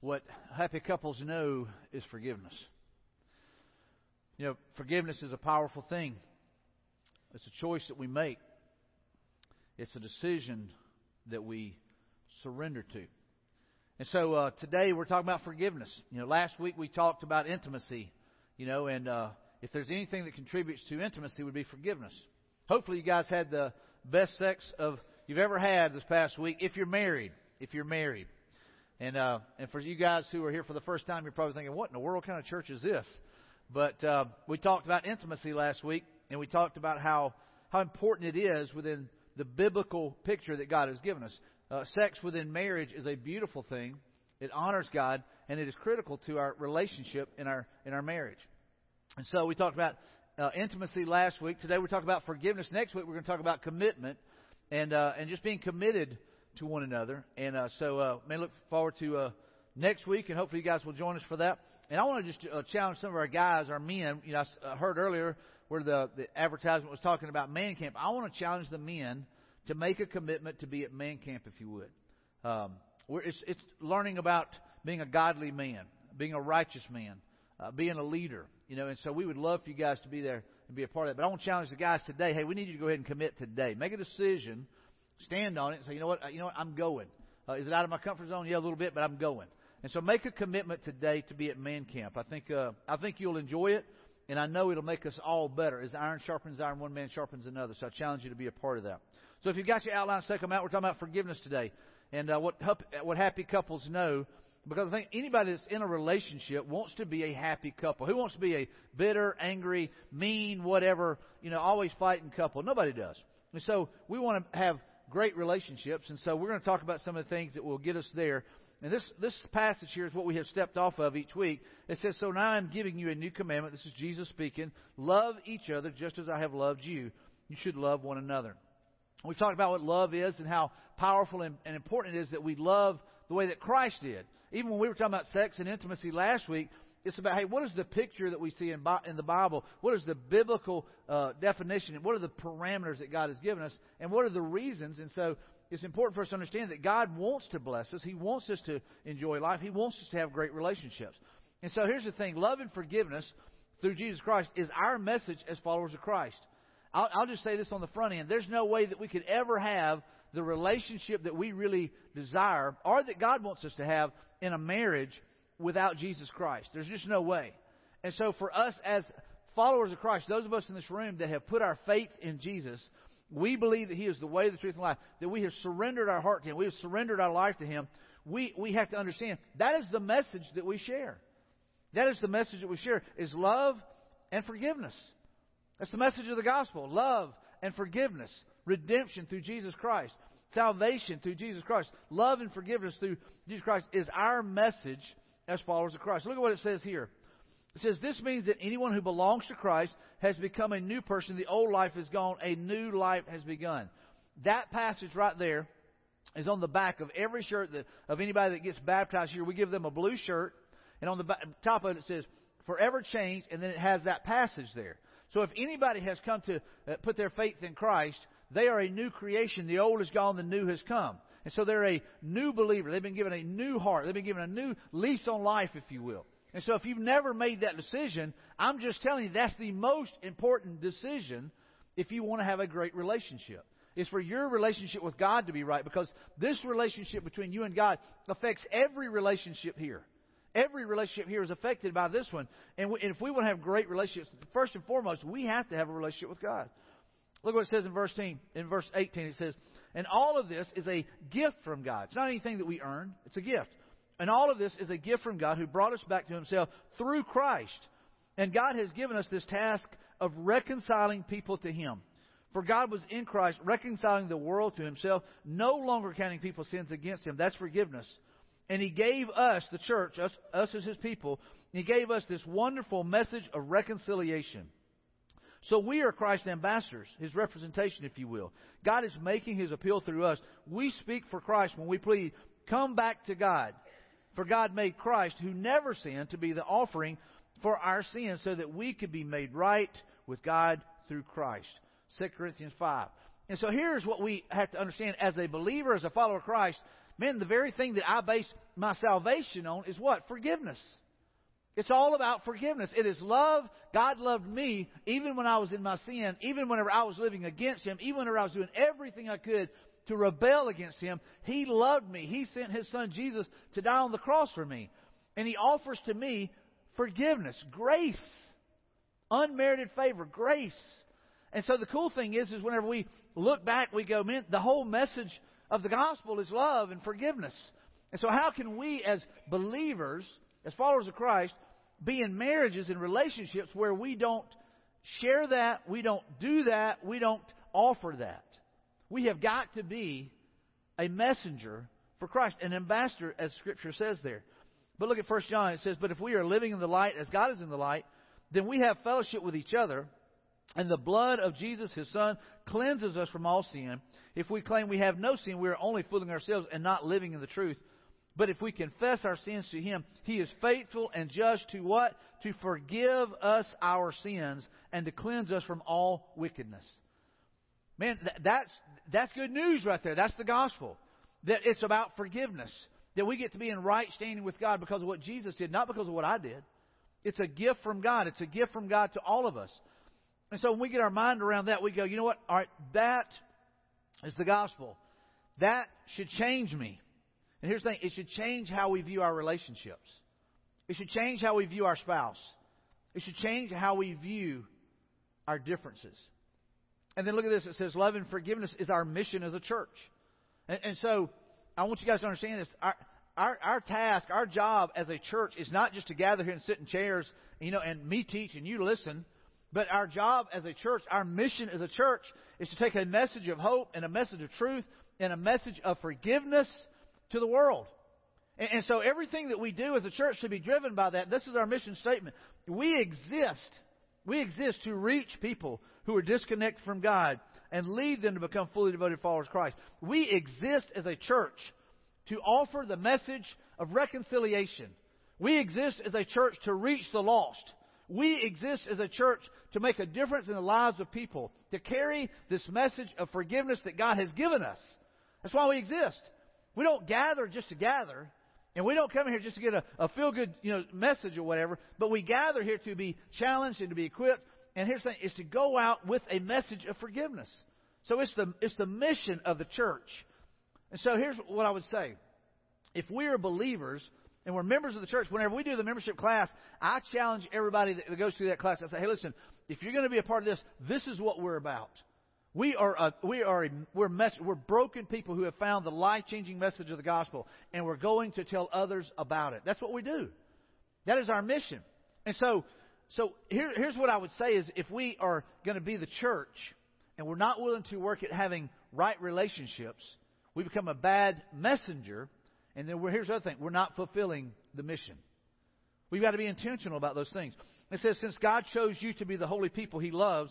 What happy couples know is forgiveness. You know, forgiveness is a powerful thing. It's a choice that we make. It's a decision that we surrender to. And so today we're talking about forgiveness. You know, last week we talked about intimacy. You know, and if there's anything that contributes to intimacy, it would be forgiveness. Hopefully you guys had the best sex of you've ever had this past week. If you're married. And for you guys who are here for the first time, you're probably thinking, what in the world kind of church is this? But we talked about intimacy last week, and we talked about how important it is within the biblical picture that God has given us. Sex within marriage is a beautiful thing. It honors God, and it is critical to our relationship in our marriage. And so we talked about intimacy last week. Today we're talking about forgiveness. Next week we're going to talk about commitment and just being committed to one another. And may look forward to next week, and hopefully you guys will join us for that. And I want to just challenge some of our guys, our men. You know, I heard earlier where the advertisement was talking about man camp. I want to challenge the men to make a commitment to be at man camp, if you would. It's learning about being a godly man, being a righteous man, being a leader. You know, and so we would love for you guys to be there and be a part of that. But I want to challenge the guys today. Hey, we need you to go ahead and commit today. Make a decision. Stand on it and say, you know what, I'm going. Is it out of my comfort zone? Yeah, a little bit, but I'm going. And so make a commitment today to be at man camp. I think you'll enjoy it, and I know it'll make us all better. As iron sharpens iron, one man sharpens another. So I challenge you to be a part of that. So if you've got your outlines, take them out. We're talking about forgiveness today, and what happy couples know, because I think anybody that's in a relationship wants to be a happy couple. Who wants to be a bitter, angry, mean, whatever, you know, always fighting couple? Nobody does. And so we want to have great relationships, and so we're going to talk about some of the things that will get us there. And this passage here is what we have stepped off of each week. It says, so now I'm giving you a new commandment. This is Jesus speaking. Love each other just as I have loved you. You should love one another. We've talked about what love is and how powerful and important it is that we love the way that Christ did. Even when we were talking about sex and intimacy last week, it's about, hey, what is the picture that we see in the Bible? What is the biblical definition? And what are the parameters that God has given us? And what are the reasons? And so it's important for us to understand that God wants to bless us. He wants us to enjoy life. He wants us to have great relationships. And so here's the thing. Love and forgiveness through Jesus Christ is our message as followers of Christ. I'll just say this on the front end. There's no way that we could ever have the relationship that we really desire or that God wants us to have in a marriage without Jesus Christ. There's just no way. And so for us as followers of Christ, those of us in this room that have put our faith in Jesus, we believe that He is the way, the truth, and life, that we have surrendered our heart to Him. We have surrendered our life to Him. We have to understand that is the message that we share. That is the message that we share, is love and forgiveness. That's the message of the gospel, love and forgiveness, redemption through Jesus Christ, salvation through Jesus Christ, love and forgiveness through Jesus Christ is our message as followers of Christ. Look at what it says here. It says, this means that anyone who belongs to Christ has become a new person. The old life is gone. A new life has begun. That passage right there is on the back of every shirt of anybody that gets baptized here. We give them a blue shirt, and on the top of it says, forever changed, and then it has that passage there. So if anybody has come to put their faith in Christ, they are a new creation. The old is gone, the new has come. And so they're a new believer. They've been given a new heart. They've been given a new lease on life, if you will. And so if you've never made that decision, I'm just telling you that's the most important decision if you want to have a great relationship. It's for your relationship with God to be right, because this relationship between you and God affects every relationship here. Every relationship here is affected by this one. And if we want to have great relationships, first and foremost, we have to have a relationship with God. Look what it says in verse 18. It says, and all of this is a gift from God. It's not anything that we earn. It's a gift. And all of this is a gift from God, who brought us back to Himself through Christ. And God has given us this task of reconciling people to Him. For God was in Christ, reconciling the world to Himself, no longer counting people's sins against Him. That's forgiveness. And He gave us, the church, us as His people, He gave us this wonderful message of reconciliation. So we are Christ's ambassadors, His representation, if you will. God is making His appeal through us. We speak for Christ when we plead, come back to God. For God made Christ, who never sinned, to be the offering for our sins, so that we could be made right with God through Christ. 2 Corinthians 5. And so here's what we have to understand as a believer, as a follower of Christ. Man, the very thing that I base my salvation on is what? Forgiveness. It's all about forgiveness. It is love. God loved me even when I was in my sin, even whenever I was living against Him, even whenever I was doing everything I could to rebel against Him. He loved me. He sent His Son Jesus to die on the cross for me. And He offers to me forgiveness, grace, unmerited favor, grace. And so the cool thing is whenever we look back, we go, man, the whole message of the gospel is love and forgiveness. And so how can we as believers, as followers of Christ, be in marriages and relationships where we don't share that, we don't do that, we don't offer that? We have got to be a messenger for Christ, an ambassador, as Scripture says there. But look at 1 John. It says, but if we are living in the light as God is in the light, then we have fellowship with each other, and the blood of Jesus, His Son, cleanses us from all sin. If we claim we have no sin, we are only fooling ourselves and not living in the truth. But if we confess our sins to Him, He is faithful and just to what? To forgive us our sins and to cleanse us from all wickedness. Man, that's good news right there. That's the gospel. That it's about forgiveness. That we get to be in right standing with God because of what Jesus did, not because of what I did. It's a gift from God. It's a gift from God to all of us. And so when we get our mind around that, we go, you know what? All right, that is the gospel. That should change me. And here's the thing, it should change how we view our relationships. It should change how we view our spouse. It should change how we view our differences. And then look at this, it says love and forgiveness is our mission as a church. And so I want you guys to understand this. Our task, our job as a church is not just to gather here and sit in chairs, and me teach and you listen. But our job as a church, our mission as a church is to take a message of hope and a message of truth and a message of forgiveness to the world. And so everything that we do as a church should be driven by that. This is our mission statement. We exist to reach people who are disconnected from God and lead them to become fully devoted followers of Christ. We exist as a church to offer the message of reconciliation. We exist as a church to reach the lost. We exist as a church to make a difference in the lives of people, to carry this message of forgiveness that God has given us. That's why we exist. We don't gather just to gather, and we don't come here just to get a feel-good message or whatever, but we gather here to be challenged and to be equipped. And here's the thing, is to go out with a message of forgiveness. So it's the mission of the church. And so here's what I would say. If we are believers and we're members of the church, whenever we do the membership class, I challenge everybody that goes through that class. I say, hey, listen, if you're going to be a part of this, this is what we're about. We're broken people who have found the life-changing message of the gospel, and we're going to tell others about it. That's what we do. That is our mission. And so here's what I would say is if we are going to be the church and we're not willing to work at having right relationships, we become a bad messenger. And then here's the other thing. We're not fulfilling the mission. We've got to be intentional about those things. It says, since God chose you to be the holy people He loves,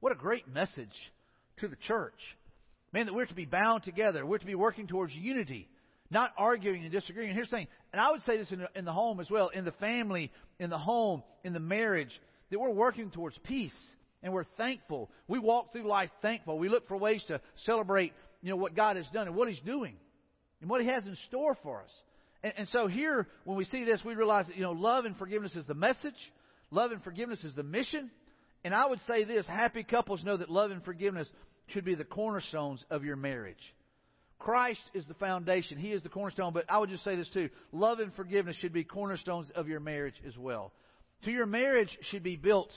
What a great message to the church. Man, that we're to be bound together. We're to be working towards unity, not arguing and disagreeing. And here's the thing, and I would say this in the home as well, in the family, in the home, in the marriage, that we're working towards peace and we're thankful. We walk through life thankful. We look for ways to celebrate what God has done and what He's doing. And what He has in store for us. And so here, when we see this, we realize that, love and forgiveness is the message. Love and forgiveness is the mission. And I would say this, happy couples know that love and forgiveness should be the cornerstones of your marriage. Christ is the foundation. He is the cornerstone. But I would just say this too. Love and forgiveness should be cornerstones of your marriage as well. So your marriage should be built,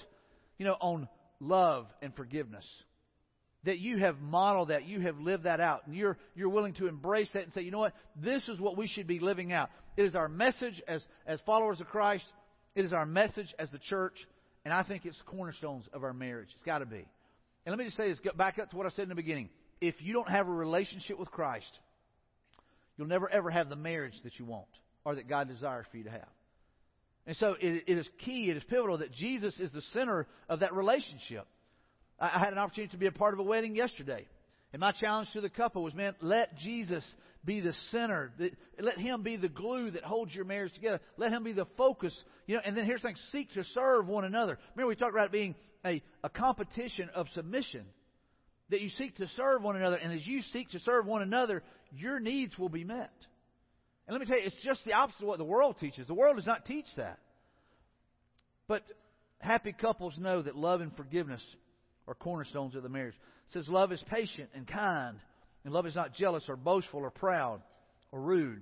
on love and forgiveness. That you have modeled that, you have lived that out, and you're willing to embrace that and say, you know what, this is what we should be living out. It is our message as followers of Christ. It is our message as the church, and I think it's cornerstones of our marriage. It's got to be. And let me just say this, get back up to what I said in the beginning. If you don't have a relationship with Christ, you'll never ever have the marriage that you want. or that God desires for you to have. And so it is key, it is pivotal that Jesus is the center of that relationship. I had an opportunity to be a part of a wedding yesterday. And my challenge to the couple was, man, let Jesus be the center. Let Him be the glue that holds your marriage together. Let Him be the focus. And then here's the thing, seek to serve one another. Remember, we talked about it being a competition of submission. That you seek to serve one another. And as you seek to serve one another, your needs will be met. And let me tell you, it's just the opposite of what the world teaches. The world does not teach that. But happy couples know that love and forgiveness are cornerstones of the marriage. It says love is patient and kind, and love is not jealous or boastful or proud or rude.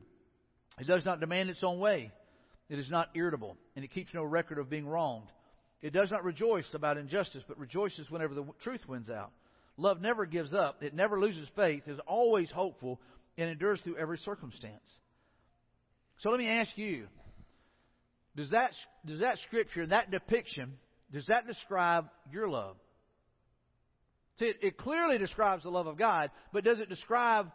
It does not demand its own way. It is not irritable, and it keeps no record of being wronged. It does not rejoice about injustice, but rejoices whenever the truth wins out. Love never gives up. It never loses faith, is always hopeful, and endures through every circumstance. So let me ask you, does that scripture, that depiction, does that describe your love? See, it clearly describes the love of God, but does it describe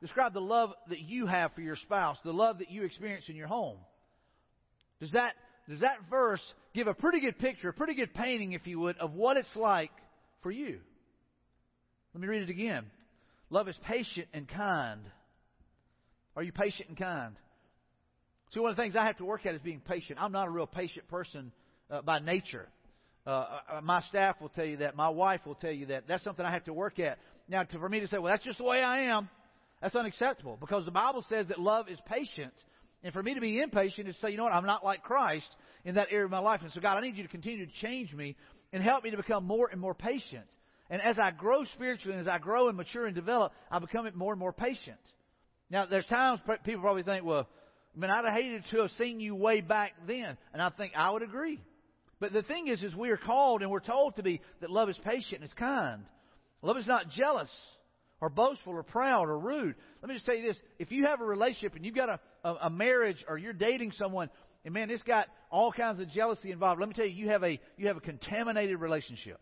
the love that you have for your spouse, the love that you experience in your home? Does that verse give a pretty good picture, a pretty good painting, if you would, of what it's like for you? Let me read it again. Love is patient and kind. Are you patient and kind? See, one of the things I have to work at is being patient. I'm not a real patient person by nature. My staff will tell you that. My wife will tell you that. That's something I have to work at. Now, for me to say, well, that's just the way I am, that's unacceptable, because the Bible says that love is patient. And for me to be impatient is to say, you know what, I'm not like Christ in that area of my life. And so, God, I need you to continue to change me and help me to become more and more patient. And as I grow spiritually and as I grow and mature and develop, I become more and more patient. Now, there's times people probably think, well, I mean, I'd have hated to have seen you way back then. And I think I would agree. But the thing is we are called and we're told to be that love is patient and it's kind. Love is not jealous or boastful or proud or rude. Let me just tell you this. If you have a relationship and you've got a marriage or you're dating someone, and man, it's got all kinds of jealousy involved, let me tell you, you have a contaminated relationship.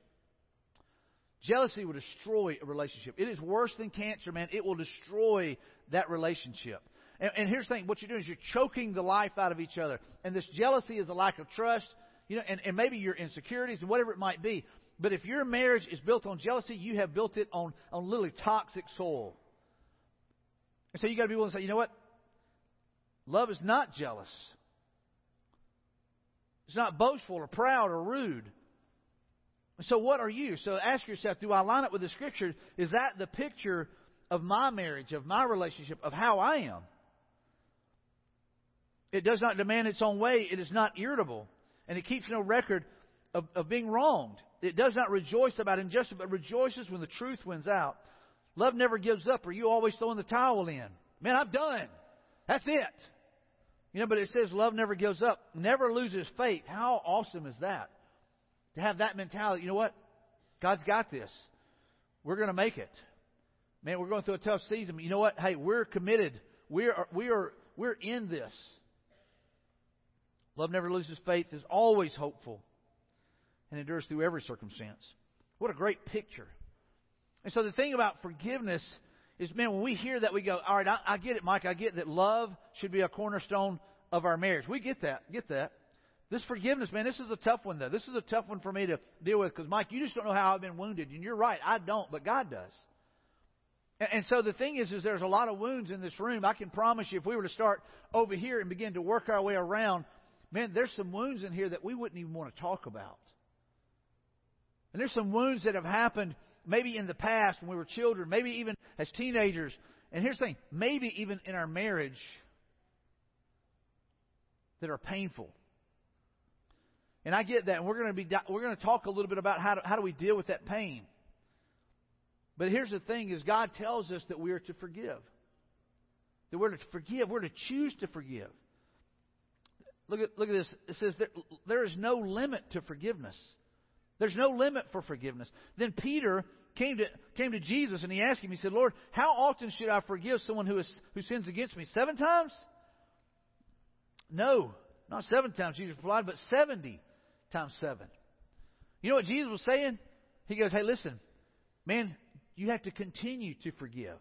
Jealousy will destroy a relationship. It is worse than cancer, man. It will destroy that relationship. And here's the thing. What you're doing is you're choking the life out of each other. And this jealousy is a lack of trust. And maybe your insecurities and whatever it might be. But if your marriage is built on jealousy, you have built it on literally toxic soil. And so you got to be willing to say, you know what? Love is not jealous. It's not boastful or proud or rude. So what are you? So ask yourself, do I line up with the Scripture? Is that the picture of my marriage, of my relationship, of how I am? It does not demand its own way. It is not irritable. And it keeps no record of being wronged. It does not rejoice about injustice, but rejoices when the truth wins out. Love never gives up. Or you always throwing the towel in? Man, I'm done. That's it. But it says love never gives up, never loses faith. How awesome is that? To have that mentality. You know what? God's got this. We're going to make it. Man, we're going through a tough season. But you know what? Hey, we're committed. We're in this. Love never loses faith, is always hopeful, and endures through every circumstance. What a great picture. And so the thing about forgiveness is, man, when we hear that, we go, all right, I get it, Mike. I get that love should be a cornerstone of our marriage. We get that. This forgiveness, man, this is a tough one, though. This is a tough one for me to deal with because, Mike, you just don't know how I've been wounded. And you're right. I don't, but God does. And so the thing is there's a lot of wounds in this room. I can promise you if we were to start over here and begin to work our way around, man, there's some wounds in here that we wouldn't even want to talk about. And there's some wounds that have happened maybe in the past when we were children, maybe even as teenagers. And here's the thing, maybe even in our marriage that are painful. And I get that. And we're going to talk a little bit about how do we deal with that pain. But here's the thing is God tells us that we are to forgive. That we're to forgive. We're to choose to forgive. Look at this. It says there is no limit to forgiveness. There's no limit for forgiveness. Then Peter came to Jesus and he asked him, he said, Lord, how often should I forgive someone who sins against me? 7 times? No, not 7 times, Jesus replied, but 70 times 7. You know what Jesus was saying? He goes, hey, listen, man, you have to continue to forgive.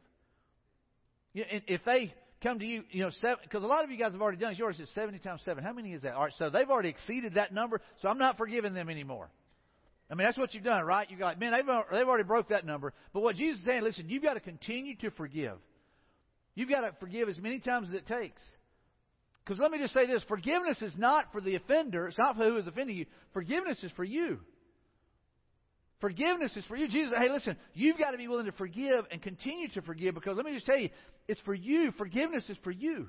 If they come to you, you know, seven, because a lot of you guys have already done it. Yours is 70 times 7. How many is that? All right, so they've already exceeded that number, so I'm not forgiving them anymore. I mean, that's what you've done, right? You got, man, they've already broke that number. But what Jesus is saying, listen, you've got to continue to forgive. You've got to forgive as many times as it takes. Because let me just say this, forgiveness is not for the offender. It's not for who is offending you. Forgiveness is for you. Forgiveness is for you. Jesus, hey, listen, you've got to be willing to forgive and continue to forgive, because let me just tell you, it's for you. Forgiveness is for you.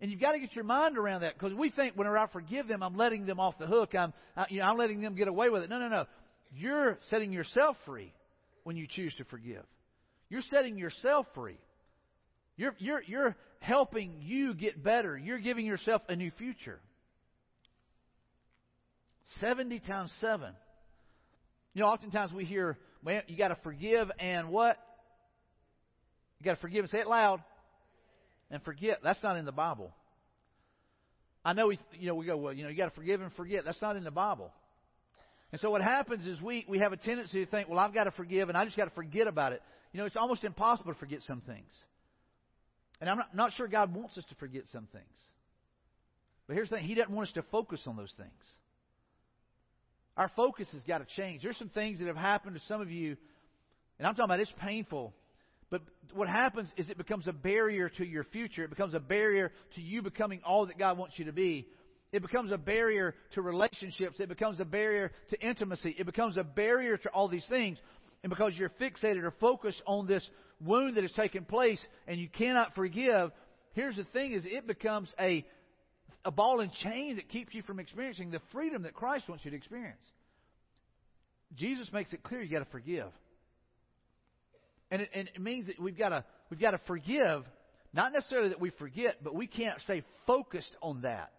And you've got to get your mind around that, because we think whenever I forgive them, I'm letting them off the hook. I'm letting them get away with it. No, no, no. You're setting yourself free when you choose to forgive. You're setting yourself free. You're helping you get better. You're giving yourself a new future. 70 times 7. You know, oftentimes we hear, well, you got to forgive and what? You got to forgive and say it loud. And forget. That's not in the Bible. I know we go, well, you got to forgive and forget. That's not in the Bible. And so what happens is we have a tendency to think, well, I've got to forgive and I just got to forget about it. You know, it's almost impossible to forget some things. And I'm not sure God wants us to forget some things. But here's the thing. He doesn't want us to focus on those things. Our focus has got to change. There's some things that have happened to some of you, and I'm talking about it's painful. But what happens is it becomes a barrier to your future. It becomes a barrier to you becoming all that God wants you to be. It becomes a barrier to relationships. It becomes a barrier to intimacy. It becomes a barrier to all these things. And because you're fixated or focused on this wound that has taken place and you cannot forgive, here's the thing, is it becomes a ball and chain that keeps you from experiencing the freedom that Christ wants you to experience. Jesus makes it clear you got to forgive. And it means that we've got to forgive, not necessarily that we forget, but we can't stay focused on that.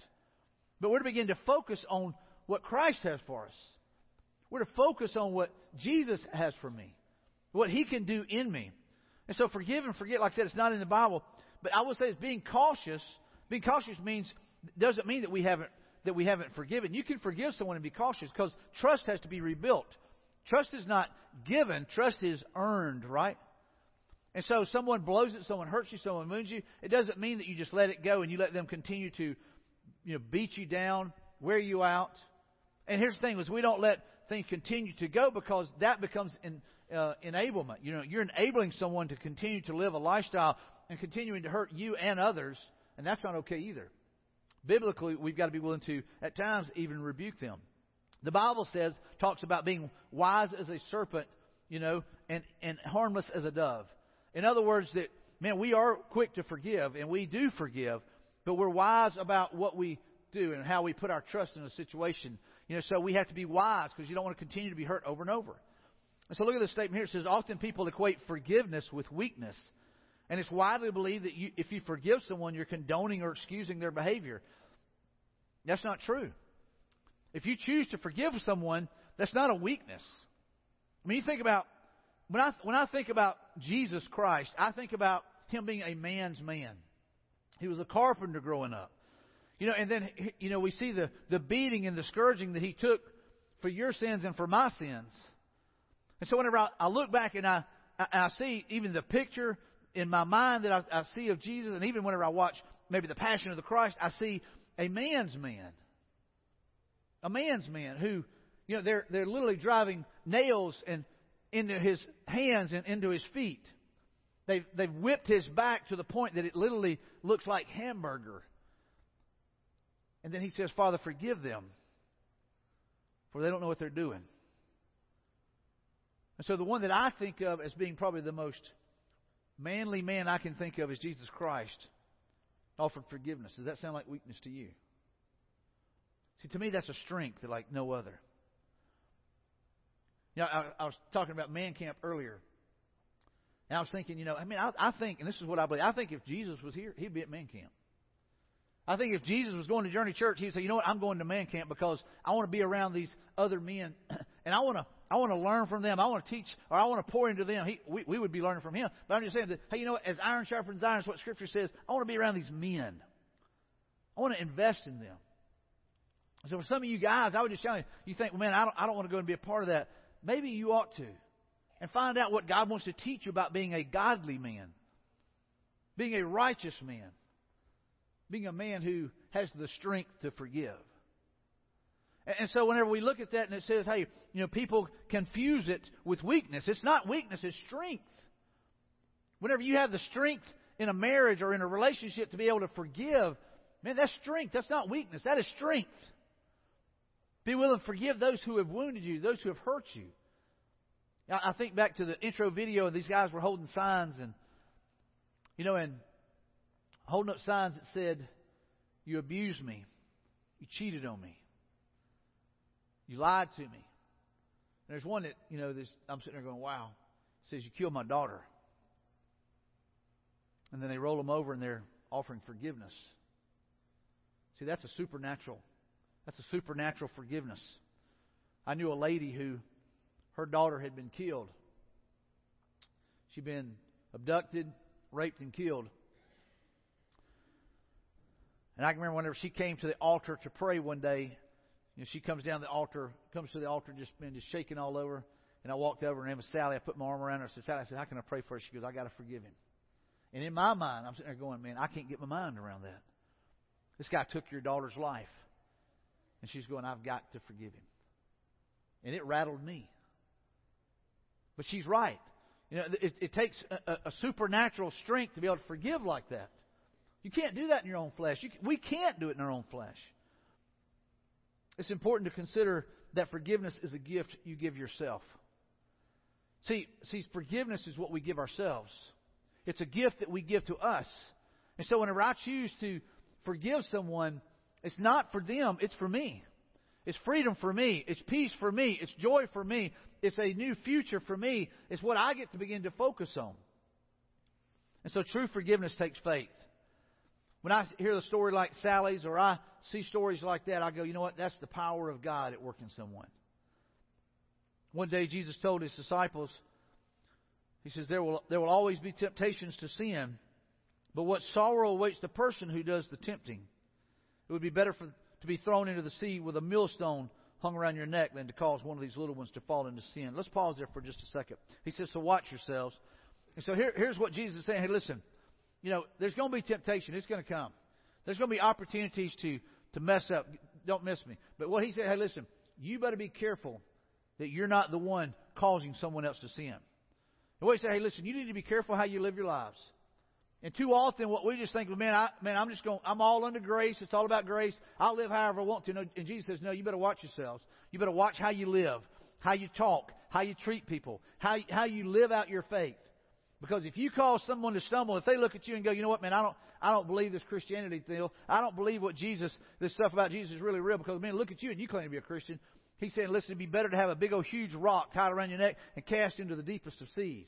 But we're to begin to focus on what Christ has for us. We're to focus on what Jesus has for me, what He can do in me. And so forgive and forget, like I said, it's not in the Bible. But I would say it's being cautious. Being cautious doesn't mean that we haven't forgiven. You can forgive someone and be cautious, because trust has to be rebuilt. Trust is not given. Trust is earned, right? And so someone blows it, someone hurts you, someone wounds you. It doesn't mean that you just let it go and you let them continue to, beat you down, wear you out. And here's the thing, is we don't let things continue to go, because that becomes enablement. You're enabling someone to continue to live a lifestyle and continuing to hurt you and others, and that's not okay either. Biblically, we've got to be willing to, at times, even rebuke them. The Bible talks about being wise as a serpent, and harmless as a dove. In other words, that, man, we are quick to forgive, and we do forgive, but we're wise about what we do and how we put our trust in a situation. So we have to be wise, because you don't want to continue to be hurt over and over. And so look at this statement here. It says, often people equate forgiveness with weakness. And it's widely believed that if you forgive someone, you're condoning or excusing their behavior. That's not true. If you choose to forgive someone, that's not a weakness. I mean, you think about, when I think about Jesus Christ, I think about Him being a man's man. He was a carpenter growing up. And then, we see the beating and the scourging that He took for your sins and for my sins. And so whenever I look back and I see even the picture in my mind that I see of Jesus, and even whenever I watch maybe The Passion of the Christ, I see a man's man. A man's man who, they're literally driving nails and into his hands and into his feet. They've whipped his back to the point that it literally looks like hamburger. And then he says, Father, forgive them, for they don't know what they're doing. And so the one that I think of as being probably the most manly man I can think of is Jesus Christ, offered forgiveness. Does that sound like weakness to you? See, to me, that's a strength like no other. I was talking about man camp earlier. And I was thinking, I think, and this is what I believe, I think if Jesus was here, He'd be at man camp. I think if Jesus was going to Journey Church, He'd say, I'm going to man camp, because I want to be around these other men, and I want to learn from them. I want to teach, or I want to pour into them. We would be learning from Him. But I'm just saying that, hey, as iron sharpens iron is what Scripture says. I want to be around these men. I want to invest in them. So for some of you guys, I would just tell you, you think, well, man, I don't want to go and be a part of that. Maybe you ought to. And find out what God wants to teach you about being a godly man. Being a righteous man. Being a man who has the strength to forgive. And so whenever we look at that and it says, hey, you know, people confuse it with weakness. It's not weakness, it's strength. Whenever you have the strength in a marriage or in a relationship to be able to forgive, man, that's strength. That's not weakness. That is strength. Be willing to forgive those who have wounded you, those who have hurt you. Now, I think back to the intro video, and these guys were holding signs and, you know, and holding up signs that said, you abused me, you cheated on me, you lied to me. And there's one that, you know, this, I'm sitting there going, wow. It says, you killed my daughter. And then they roll them over and they're offering forgiveness. See, that's a supernatural forgiveness. I knew a lady who, her daughter had been killed. She'd been abducted, raped, and killed. And I can remember whenever she came to the altar to pray one day, you know, she comes down the altar, comes to the altar, just shaking all over. And I walked over, her name was Sally. I put my arm around her. I said, Sally, I said, how can I pray for her? She goes, I got to forgive him. And in my mind, I'm sitting there going, man, I can't get my mind around that. This guy took your daughter's life. And she's going, I've got to forgive him. And it rattled me. But she's right. You know, it takes a supernatural strength to be able to forgive like that. You can't do that in your own flesh. We can't do it in our own flesh. It's important to consider that forgiveness is a gift you give yourself. See, forgiveness is what we give ourselves. It's a gift that we give to us. And so whenever I choose to forgive someone, it's not for them, it's for me. It's freedom for me. It's peace for me. It's joy for me. It's a new future for me. It's what I get to begin to focus on. And so true forgiveness takes faith. When I hear the story like Sally's or I see stories like that, I go, you know what? That's the power of God at work in someone. One day Jesus told his disciples, he says, there will always be temptations to sin, but what sorrow awaits the person who does the tempting? It would be better to be thrown into the sea with a millstone hung around your neck than to cause one of these little ones to fall into sin. Let's pause there for just a second. He says, so watch yourselves. And so here's what Jesus is saying. Hey, listen. You know, there's going to be temptation. It's going to come. There's going to be opportunities to mess up. Don't miss me. But what he said, hey, listen, you better be careful that you're not the one causing someone else to sin. And what he said, hey, listen, you need to be careful how you live your lives. And too often what we just think, well, I'm all under grace. It's all about grace. I'll live however I want to. And Jesus says, no, you better watch yourselves. You better watch how you live, how you talk, how you treat people, how you live out your faith. Because if you cause someone to stumble, if they look at you and go, you know what, man, I don't believe this Christianity thing. I don't believe this stuff about Jesus is really real. Because, man, look at you and you claim to be a Christian. He said, listen, it'd be better to have a big old huge rock tied around your neck and cast into the deepest of seas.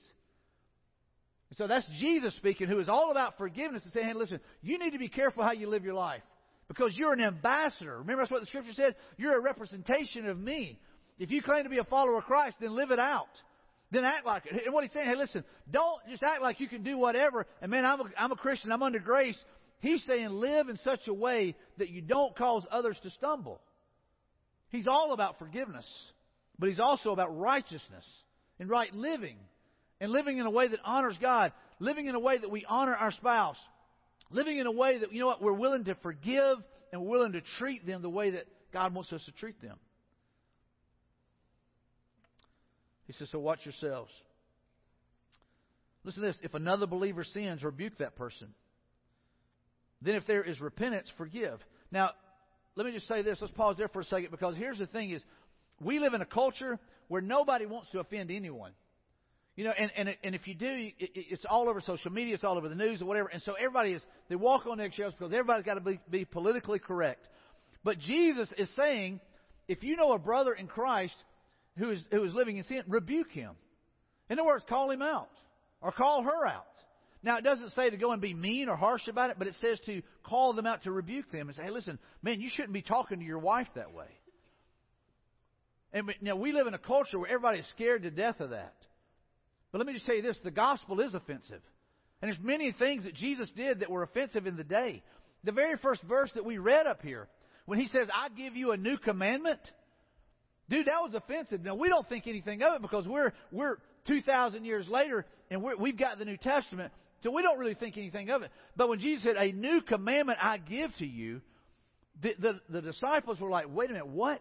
And so that's Jesus speaking, who is all about forgiveness and saying, hey, listen, you need to be careful how you live your life because you're an ambassador. Remember, that's what the Scripture said? You're a representation of me. If you claim to be a follower of Christ, then live it out. Then act like it. And what he's saying, hey, listen, don't just act like you can do whatever. And, man, I'm a Christian. I'm under grace. He's saying live in such a way that you don't cause others to stumble. He's all about forgiveness, but he's also about righteousness and right living. And living in a way that honors God. Living in a way that we honor our spouse. Living in a way that, you know what, we're willing to forgive and we're willing to treat them the way that God wants us to treat them. He says, so watch yourselves. Listen to this. If another believer sins, rebuke that person. Then if there is repentance, forgive. Now, let me just say this. Let's pause there for a second because here's the thing is we live in a culture where nobody wants to offend anyone. You know, and if you do, it's all over social media, it's all over the news or whatever. And so they walk on eggshells because everybody's got to be politically correct. But Jesus is saying, if you know a brother in Christ who is living in sin, rebuke him. In other words, call him out or call her out. Now, it doesn't say to go and be mean or harsh about it, but it says to call them out, to rebuke them and say, hey, listen, man, you shouldn't be talking to your wife that way. And now we live in a culture where everybody's scared to death of that. But let me just tell you this, the gospel is offensive. And there's many things that Jesus did that were offensive in the day. The very first verse that we read up here, when he says, I give you a new commandment, dude, that was offensive. Now, we don't think anything of it because we're 2,000 years later and we've got the New Testament. So we don't really think anything of it. But when Jesus said, a new commandment I give to you, the disciples were like, wait a minute, what?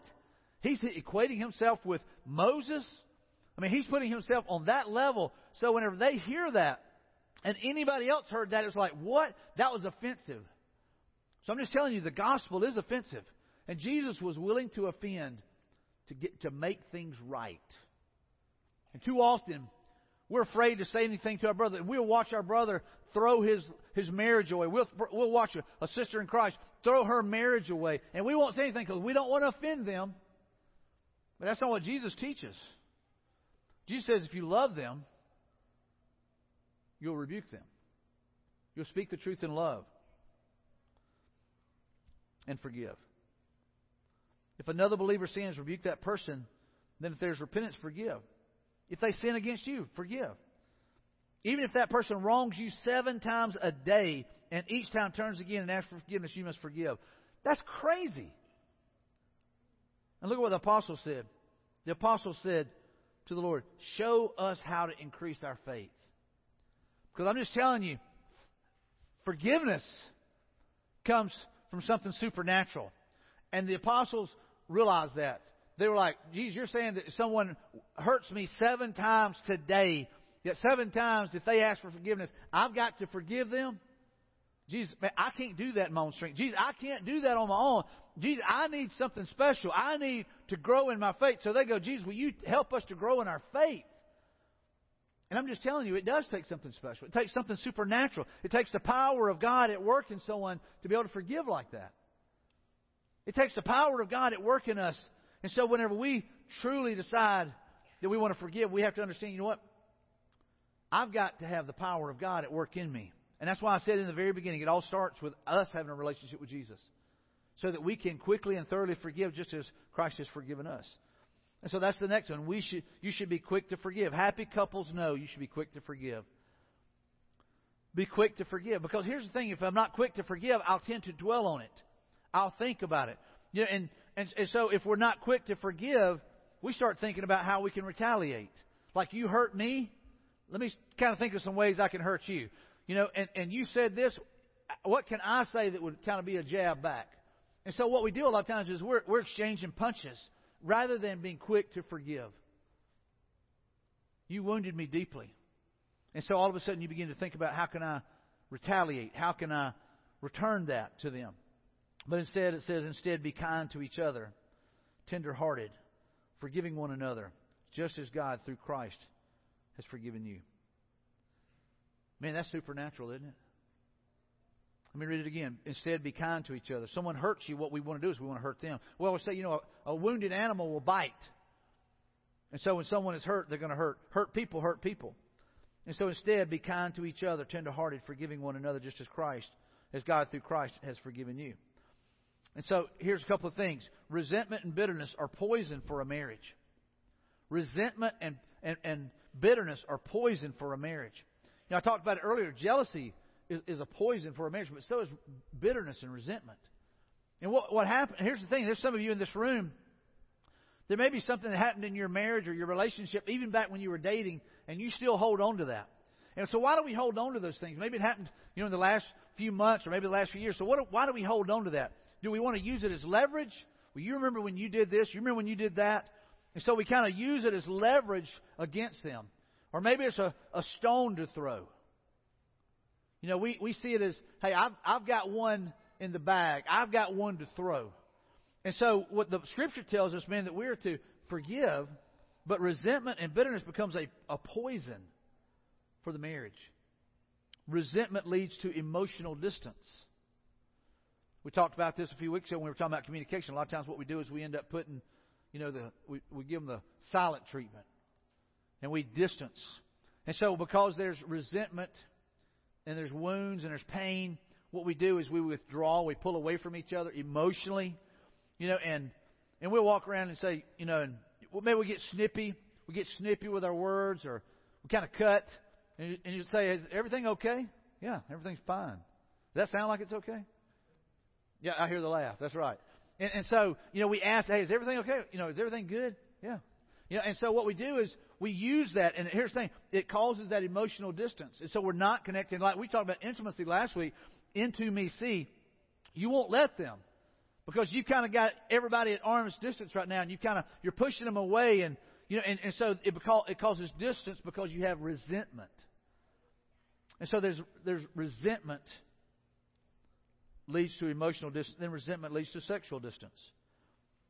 He's equating himself with Moses? I mean, he's putting himself on that level. So whenever they hear that, and anybody else heard that, it's like, what? That was offensive. So I'm just telling you, the gospel is offensive. And Jesus was willing to offend to make things right. And too often, we're afraid to say anything to our brother. We'll watch our brother throw his marriage away. We'll watch a sister in Christ throw her marriage away. And we won't say anything because we don't want to offend them. But that's not what Jesus teaches. Jesus says if you love them, you'll rebuke them. You'll speak the truth in love. And forgive. If another believer sins, rebuke that person. Then if there's repentance, forgive. If they sin against you, forgive. Even if that person wrongs you 7 times a day and each time turns again and asks for forgiveness, you must forgive. That's crazy. And look at what the apostle said. The apostle said to the Lord, show us how to increase our faith. Because I'm just telling you, forgiveness comes from something supernatural. And the apostles realized that. They were like, geez, you're saying that if someone hurts me 7 times today, yet 7 times if they ask for forgiveness, I've got to forgive them? Jesus, man, I can't do that in my own strength. Jesus, I can't do that on my own. Jesus, I need something special. I need to grow in my faith. So they go, Jesus, will you help us to grow in our faith? And I'm just telling you, it does take something special. It takes something supernatural. It takes the power of God at work in someone to be able to forgive like that. It takes the power of God at work in us. And so whenever we truly decide that we want to forgive, we have to understand, you know what? I've got to have the power of God at work in me. And that's why I said in the very beginning, it all starts with us having a relationship with Jesus. So that we can quickly and thoroughly forgive just as Christ has forgiven us. And so that's the next one. You should be quick to forgive. Happy couples know you should be quick to forgive. Be quick to forgive. Because here's the thing. If I'm not quick to forgive, I'll tend to dwell on it. I'll think about it. You know, and so if we're not quick to forgive, we start thinking about how we can retaliate. Like, you hurt me. Let me kind of think of some ways I can hurt you. You know, and you said this. What can I say that would kind of be a jab back? And so what we do a lot of times is we're exchanging punches rather than being quick to forgive. You wounded me deeply. And so all of a sudden you begin to think about, how can I retaliate? How can I return that to them? But instead it says, instead be kind to each other, tender-hearted, forgiving one another, just as God through Christ has forgiven you. Man, that's supernatural, isn't it? Let me read it again. Instead be kind to each other. Someone hurts you, what we want to do is we want to hurt them. Well, we say, you know, a wounded animal will bite. And so when someone is hurt, they're going to hurt. Hurt people hurt people. And so instead be kind to each other, tender-hearted, forgiving one another, just as God through Christ has forgiven you. And so here's a couple of things. Resentment and bitterness are poison for a marriage. Resentment and bitterness are poison for a marriage. You know, I talked about it earlier. Jealousy is a poison for a marriage, but so is bitterness and resentment. And what happened, here's the thing. There's some of you in this room. There may be something that happened in your marriage or your relationship, even back when you were dating, and you still hold on to that. And so why do we hold on to those things? Maybe it happened, you know, in the last few months or maybe the last few years. So why do we hold on to that? Do we want to use it as leverage? Well, you remember when you did this. You remember when you did that. And so we kind of use it as leverage against them. Or maybe it's a stone to throw. You know, we see it as, hey, I've got one in the bag. I've got one to throw. And so what the Scripture tells us, man, that we're to forgive, but resentment and bitterness becomes a poison for the marriage. Resentment leads to emotional distance. We talked about this a few weeks ago when we were talking about communication. A lot of times what we do is we end up putting, you know, we give them the silent treatment. And we distance. And so because there's resentment and there's wounds and there's pain, what we do is we withdraw. We pull away from each other emotionally. You know, and we'll walk around and say, you know, and maybe we get snippy. We get snippy with our words, or we kind of cut. And you say, is everything okay? Yeah, everything's fine. Does that sound like it's okay? Yeah, I hear the laugh. That's right. And so, you know, we ask, hey, is everything okay? You know, is everything good? Yeah. You know, and so what we do is we use that, and here's the thing, it causes that emotional distance. And so we're not connecting. Like we talked about intimacy last week, into me see, you won't let them because you kind of got everybody at arm's distance right now, and you kind of, you're pushing them away, and you know, and so it causes distance because you have resentment. And so there's resentment leads to emotional distance, then resentment leads to sexual distance.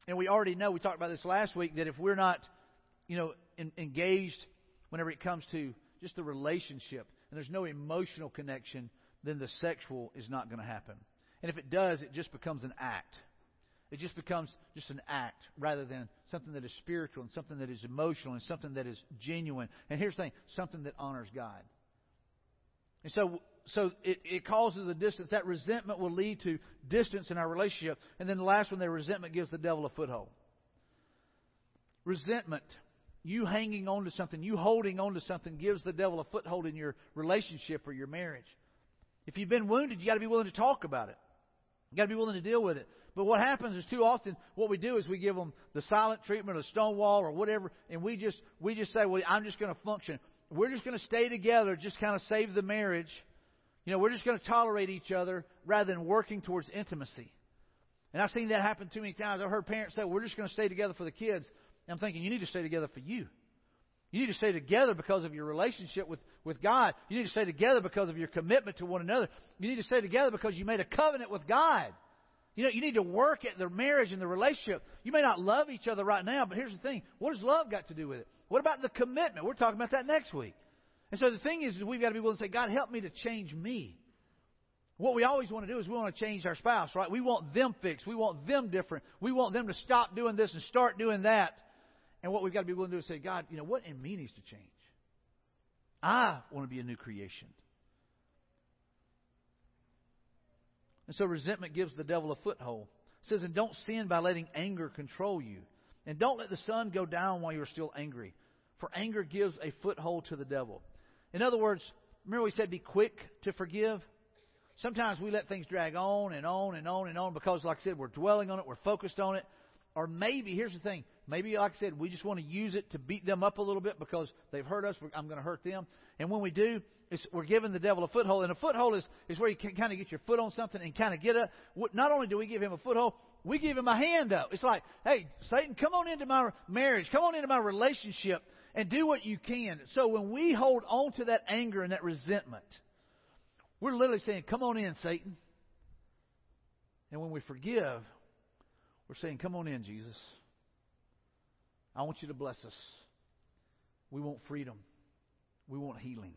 And we already know, we talked about this last week, that if we're not, engaged whenever it comes to just the relationship, and there's no emotional connection, then the sexual is not going to happen. And if it does, it just becomes an act. It just becomes just an act rather than something that is spiritual and something that is emotional and something that is genuine. And here's the thing, something that honors God. And so it causes a distance. That resentment will lead to distance in our relationship. And then the last one, the resentment gives the devil a foothold. Resentment, you hanging on to something, you holding on to something, gives the devil a foothold in your relationship or your marriage. If you've been wounded, you got to be willing to talk about it. You got to be willing to deal with it. But what happens is too often what we do is we give them the silent treatment, or stonewall, or whatever, and we just say, well, I'm just going to function. We're just going to stay together, just kind of save the marriage. You know, we're just going to tolerate each other rather than working towards intimacy. And I've seen that happen too many times. I've heard parents say, we're just going to stay together for the kids. And I'm thinking, you need to stay together for you. You need to stay together because of your relationship with God. You need to stay together because of your commitment to one another. You need to stay together because you made a covenant with God. You know, you need to work at the marriage and the relationship. You may not love each other right now, but here's the thing. What does love got to do with it? What about the commitment? We're talking about that next week. And so the thing is we've got to be willing to say, God, help me to change me. What we always want to do is we want to change our spouse, right? We want them fixed. We want them different. We want them to stop doing this and start doing that. And what we've got to be willing to do is say, God, what in me needs to change? I want to be a new creation. And so resentment gives the devil a foothold. It says, and don't sin by letting anger control you. And don't let the sun go down while you're still angry. For anger gives a foothold to the devil. In other words, remember we said be quick to forgive? Sometimes we let things drag on and on and on and on because, like I said, we're dwelling on it, we're focused on it. Or maybe, here's the thing, maybe, like I said, we just want to use it to beat them up a little bit because they've hurt us, I'm going to hurt them. And when we do, we're giving the devil a foothold. And a foothold is where you can kind of get your foot on something and kind of get up. Not only do we give him a foothold, we give him a hand up. It's like, hey, Satan, come on into my marriage, come on into my relationship, and do what you can. So when we hold on to that anger and that resentment, we're literally saying, come on in, Satan. And when we forgive, we're saying, come on in, Jesus. I want you to bless us. We want freedom. We want healing.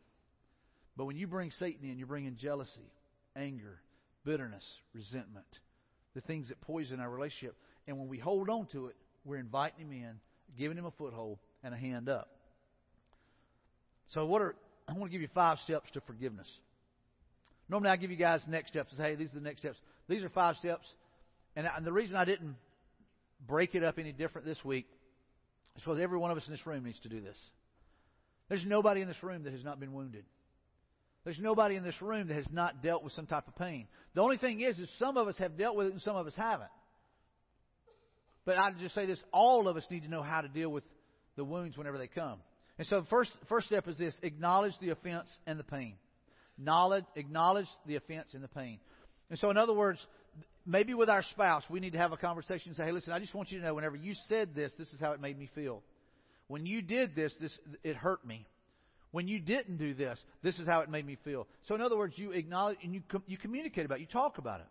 But when you bring Satan in, you're bringing jealousy, anger, bitterness, resentment, the things that poison our relationship. And when we hold on to it, we're inviting him in, giving him a foothold and a hand up. So I want to give you 5 steps to forgiveness. Normally I give you guys next steps. Hey, these are the next steps. These are 5 steps. And the reason I didn't break it up any different this week is because every one of us in this room needs to do this. There's nobody in this room that has not been wounded. There's nobody in this room that has not dealt with some type of pain. The only thing is some of us have dealt with it and some of us haven't. But I just say this, all of us need to know how to deal with the wounds whenever they come. And so the first step is this, acknowledge the offense and the pain. Acknowledge the offense and the pain. And so in other words, maybe with our spouse, we need to have a conversation and say, hey, listen, I just want you to know whenever you said this, this is how it made me feel. When you did this, it hurt me. When you didn't do this, this is how it made me feel. So in other words, you acknowledge and you communicate about it. You talk about it.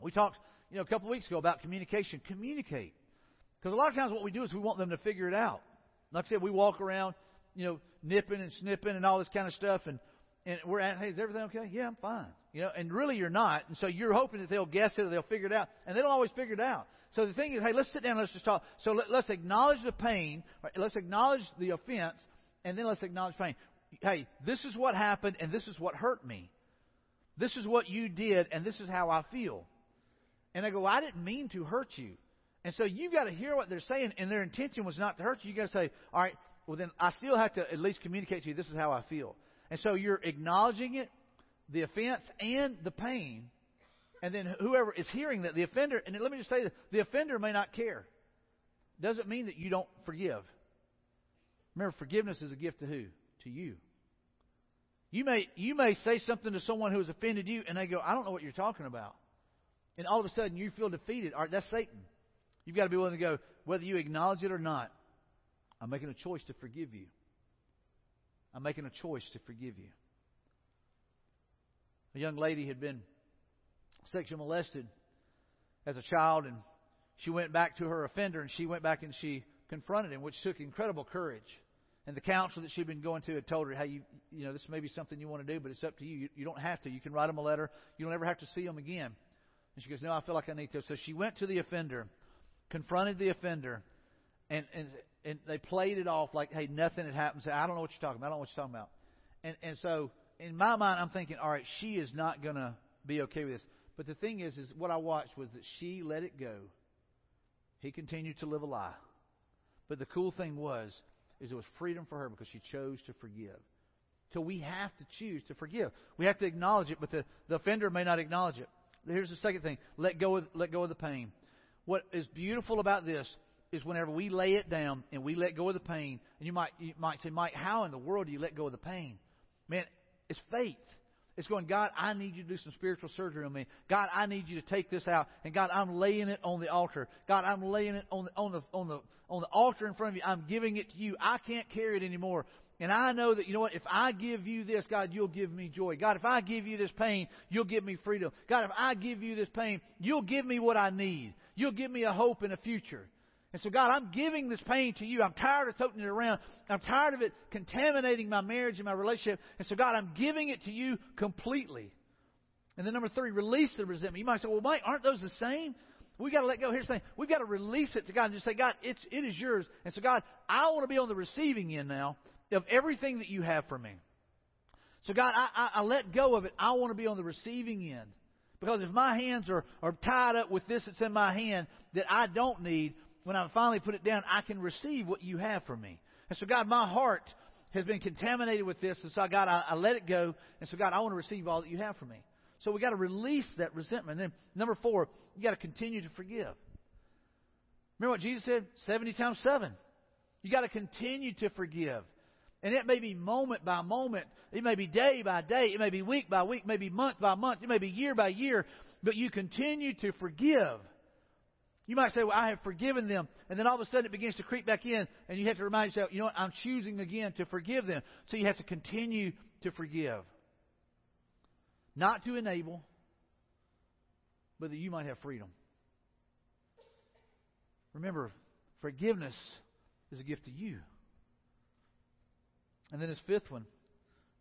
We talked a couple of weeks ago about communication. Communicate. Because a lot of times what we do is we want them to figure it out. Like I said, we walk around, nipping and snipping and all this kind of stuff, and we're asking, hey, is everything okay? Yeah, I'm fine. And really you're not. And so you're hoping that they'll guess it or they'll figure it out. And they don't always figure it out. So the thing is, hey, let's sit down and let's just talk. So let's acknowledge the pain. Right? Let's acknowledge the offense. And then let's acknowledge pain. Hey, this is what happened and this is what hurt me. This is what you did and this is how I feel. And I go, well, I didn't mean to hurt you. And so you've got to hear what they're saying and their intention was not to hurt you. You've got to say, all right, well then I still have to at least communicate to you this is how I feel. And so you're acknowledging it, the offense and the pain, and then whoever is hearing that, the offender, and let me just say this, the offender may not care. Doesn't mean that you don't forgive. Remember, forgiveness is a gift to who? To you. You may say something to someone who has offended you, and they go, I don't know what you're talking about. And all of a sudden, you feel defeated. All right, that's Satan. You've got to be willing to go, whether you acknowledge it or not, I'm making a choice to forgive you. I'm making a choice to forgive you. A young lady had been sexually molested as a child, and she went back to her offender, and she went back and she confronted him, which took incredible courage. And the counselor that she'd been going to had told her, hey, you know, this may be something you want to do, but it's up to you. You don't have to. You can write them a letter. You don't ever have to see them again. And she goes, no, I feel like I need to. So she went to the offender, confronted the offender, and they played it off like, hey, nothing had happened. So I don't know what you're talking about. I don't know what you're talking about. And so in my mind, I'm thinking, all right, she is not going to be okay with this. But the thing is what I watched was that she let it go. He continued to live a lie. But the cool thing was, is it was freedom for her because she chose to forgive. So we have to choose to forgive. We have to acknowledge it, but the offender may not acknowledge it. Here's the second thing. Let go of the pain. What is beautiful about this is whenever we lay it down and we let go of the pain, and you might say, Mike, how in the world do you let go of the pain? Man, it's faith. It's going, God, I need you to do some spiritual surgery on me. God, I need you to take this out. And God, I'm laying it on the altar. God, I'm laying it on the altar in front of you. I'm giving it to you. I can't carry it anymore. And I know that, you know what, if I give you this, God, you'll give me joy. God, if I give you this pain, you'll give me freedom. God, if I give you this pain, you'll give me what I need. You'll give me a hope and a future. And so, God, I'm giving this pain to you. I'm tired of toting it around. I'm tired of it contaminating my marriage and my relationship. And so, God, I'm giving it to you completely. And then number 3, release the resentment. You might say, well, Mike, aren't those the same? We've got to let go. Here's the thing. We've got to release it to God and just say, God, it is yours. And so, God, I want to be on the receiving end now of everything that you have for me. So, God, I let go of it. I want to be on the receiving end. Because if my hands are tied up with this that's in my hand that I don't need, when I finally put it down, I can receive what you have for me. And so, God, my heart has been contaminated with this. And so, God, I let it go. And so, God, I want to receive all that you have for me. So we got to release that resentment. And then, number 4, you got to continue to forgive. Remember what Jesus said? 70 times 7. You got to continue to forgive. And it may be moment by moment. It may be day by day. It may be week by week. It may be month by month. It may be year by year. But you continue to forgive. You might say, well, I have forgiven them. And then all of a sudden it begins to creep back in. And you have to remind yourself, you know what? I'm choosing again to forgive them. So you have to continue to forgive. Not to enable, but that you might have freedom. Remember, forgiveness is a gift to you. And then his 5th one,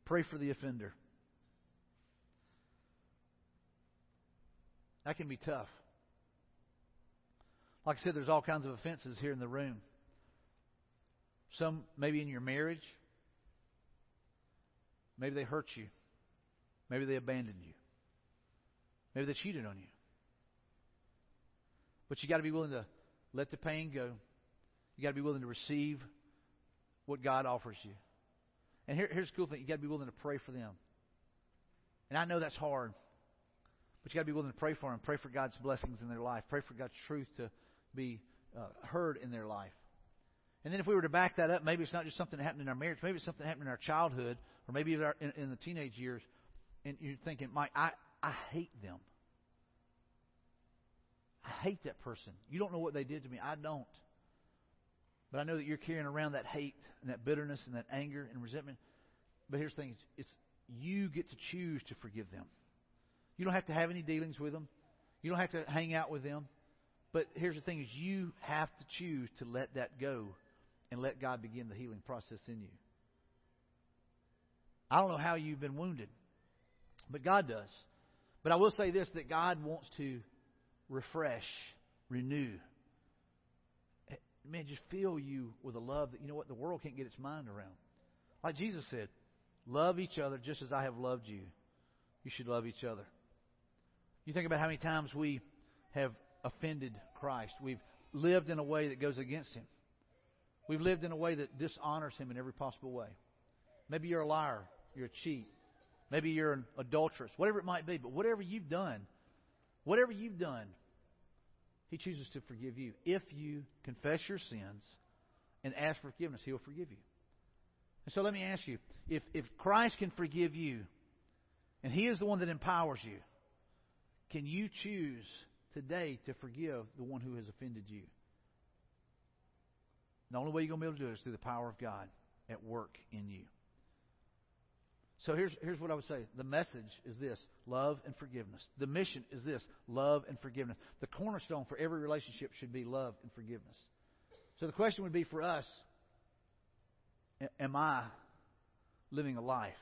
pray for the offender. That can be tough. Like I said, there's all kinds of offenses here in the room. Some maybe in your marriage. Maybe they hurt you. Maybe they abandoned you. Maybe they cheated on you. But you got to be willing to let the pain go. You got to be willing to receive what God offers you. And here's the cool thing. You got to be willing to pray for them. And I know that's hard. But you got to be willing to pray for them. Pray for God's blessings in their life. Pray for God's truth to be heard in their life. And then if we were to back that up, maybe it's not just something that happened in our marriage. Maybe it's something that happened in our childhood. Or maybe in the teenage years. And you're thinking, Mike, I hate them. I hate that person. You don't know what they did to me. I don't. But I know that you're carrying around that hate and that bitterness and that anger and resentment. But here's the thing. It's you get to choose to forgive them. You don't have to have any dealings with them. You don't have to hang out with them. But here's the thing is you have to choose to let that go and let God begin the healing process in you. I don't know how you've been wounded, but God does. But I will say this, that God wants to refresh, renew. Man, just fill you with a love that, you know what, the world can't get its mind around. Like Jesus said, love each other just as I have loved you. You should love each other. You think about how many times we have offended Christ. We've lived in a way that goes against Him. We've lived in a way that dishonors Him in every possible way. Maybe you're a liar. You're a cheat. Maybe you're an adulteress. Whatever it might be. But whatever you've done, He chooses to forgive you. If you confess your sins and ask for forgiveness, He'll forgive you. And so let me ask you, if Christ can forgive you, and He is the one that empowers you, can you choose today to forgive the one who has offended you? The only way you're going to be able to do it is through the power of God at work in you. So here's what I would say. The message is this: love and forgiveness. The mission is this: love and forgiveness. The cornerstone for every relationship should be love and forgiveness. So the question would be for us, am I living a life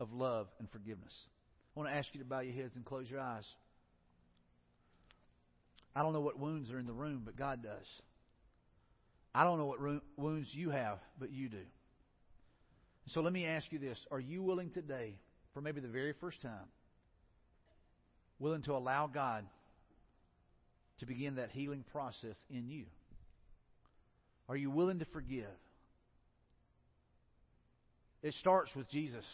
of love and forgiveness? I want to ask you to bow your heads and close your eyes. I don't know what wounds are in the room, but God does. I don't know what wounds you have, but you do. So let me ask you this. Are you willing today, for maybe the very first time, willing to allow God to begin that healing process in you? Are you willing to forgive? It starts with Jesus.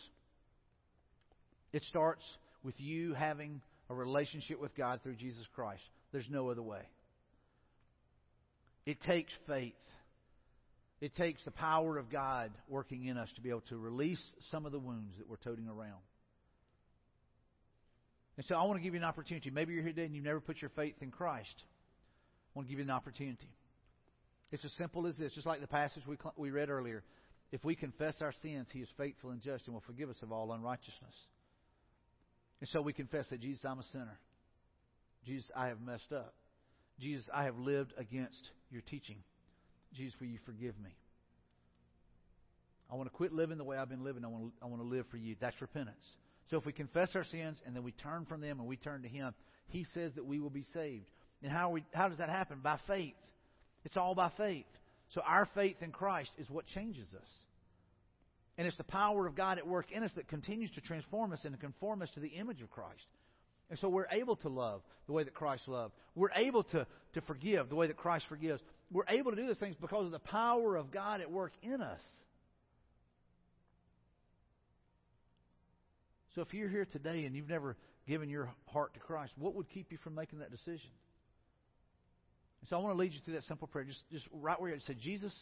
It starts with you having a relationship with God through Jesus Christ. There's no other way. It takes faith. It takes the power of God working in us to be able to release some of the wounds that we're toting around. And so I want to give you an opportunity. Maybe you're here today and you've never put your faith in Christ. I want to give you an opportunity. It's as simple as this. Just like the passage we read earlier. If we confess our sins, He is faithful and just and will forgive us of all unrighteousness. And so we confess that, Jesus, I'm a sinner. Jesus, I have messed up. Jesus, I have lived against your teaching. Jesus, will you forgive me? I want to quit living the way I've been living. I want to live for you. That's repentance. So if we confess our sins and then we turn from them and we turn to Him, He says that we will be saved. And how does that happen? By faith. It's all by faith. So our faith in Christ is what changes us. And it's the power of God at work in us that continues to transform us and to conform us to the image of Christ. And so we're able to love the way that Christ loved. We're able to forgive the way that Christ forgives. We're able to do these things because of the power of God at work in us. So if you're here today and you've never given your heart to Christ, what would keep you from making that decision? And so I want to lead you through that simple prayer. Just right where you say, Jesus,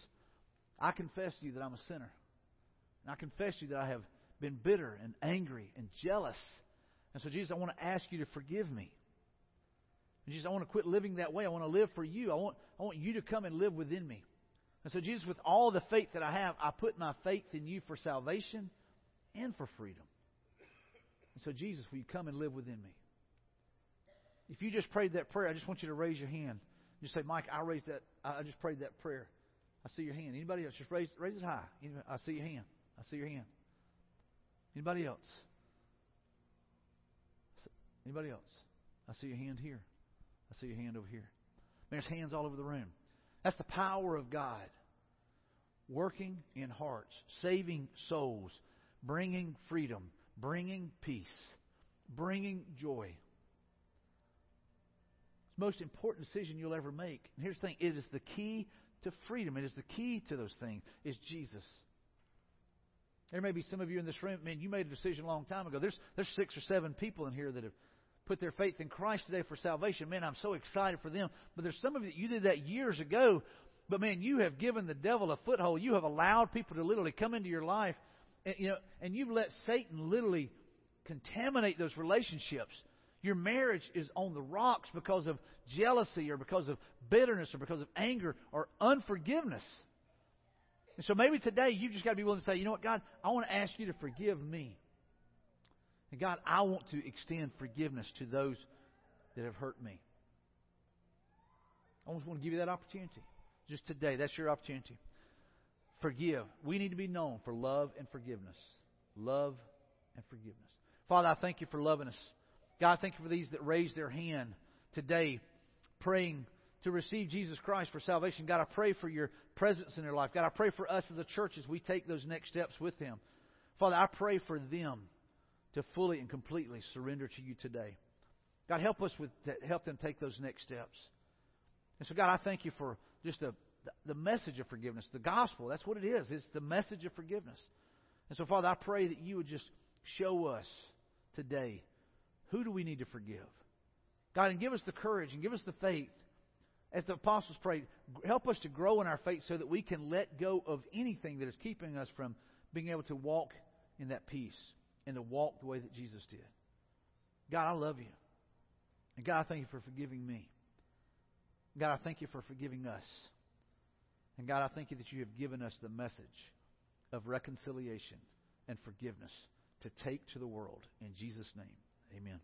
I confess to you that I'm a sinner. And I confess to you that I have been bitter and angry and jealous. And so, Jesus, I want to ask you to forgive me. And Jesus, I want to quit living that way. I want to live for you. I want you to come and live within me. And so, Jesus, with all the faith that I have, I put my faith in you for salvation and for freedom. And so, Jesus, will you come and live within me? If you just prayed that prayer, I just want you to raise your hand. Just say, Mike, I just prayed that prayer. I see your hand. Anybody else? Just raise it high. Anybody, I see your hand. I see your hand. Anybody else? Anybody else? I see your hand here. I see your hand over here. There's hands all over the room. That's the power of God working in hearts, saving souls, bringing freedom, bringing peace, bringing joy. It's the most important decision you'll ever make. And here's the thing. It is the key to freedom. It is the key to those things. It's Jesus. There may be some of you in this room, man, you made a decision a long time ago. There's 6 or 7 people in here that have put their faith in Christ today for salvation. Man, I'm so excited for them. But there's some of you that you did that years ago. But, man, you have given the devil a foothold. You have allowed people to literally come into your life. And, and you've let Satan literally contaminate those relationships. Your marriage is on the rocks because of jealousy or because of bitterness or because of anger or unforgiveness. And so maybe today you've just got to be willing to say, you know what, God, I want to ask you to forgive me. And God, I want to extend forgiveness to those that have hurt me. I just want to give you that opportunity. Just today, that's your opportunity. Forgive. We need to be known for love and forgiveness. Love and forgiveness. Father, I thank you for loving us. God, I thank you for these that raised their hand today, praying to receive Jesus Christ for salvation. God, I pray for your presence in their life. God, I pray for us as a church as we take those next steps with them. Father, I pray for them to fully and completely surrender to you today. God, help them take those next steps. And so, God, I thank you for just the message of forgiveness, the gospel. That's what it is. It's the message of forgiveness. And so, Father, I pray that you would just show us today, who do we need to forgive? God, and give us the courage and give us the faith. As the apostles prayed, help us to grow in our faith so that we can let go of anything that is keeping us from being able to walk in that peace and to walk the way that Jesus did. God, I love you. And God, I thank you for forgiving me. God, I thank you for forgiving us. And God, I thank you that you have given us the message of reconciliation and forgiveness to take to the world. In Jesus' name, amen.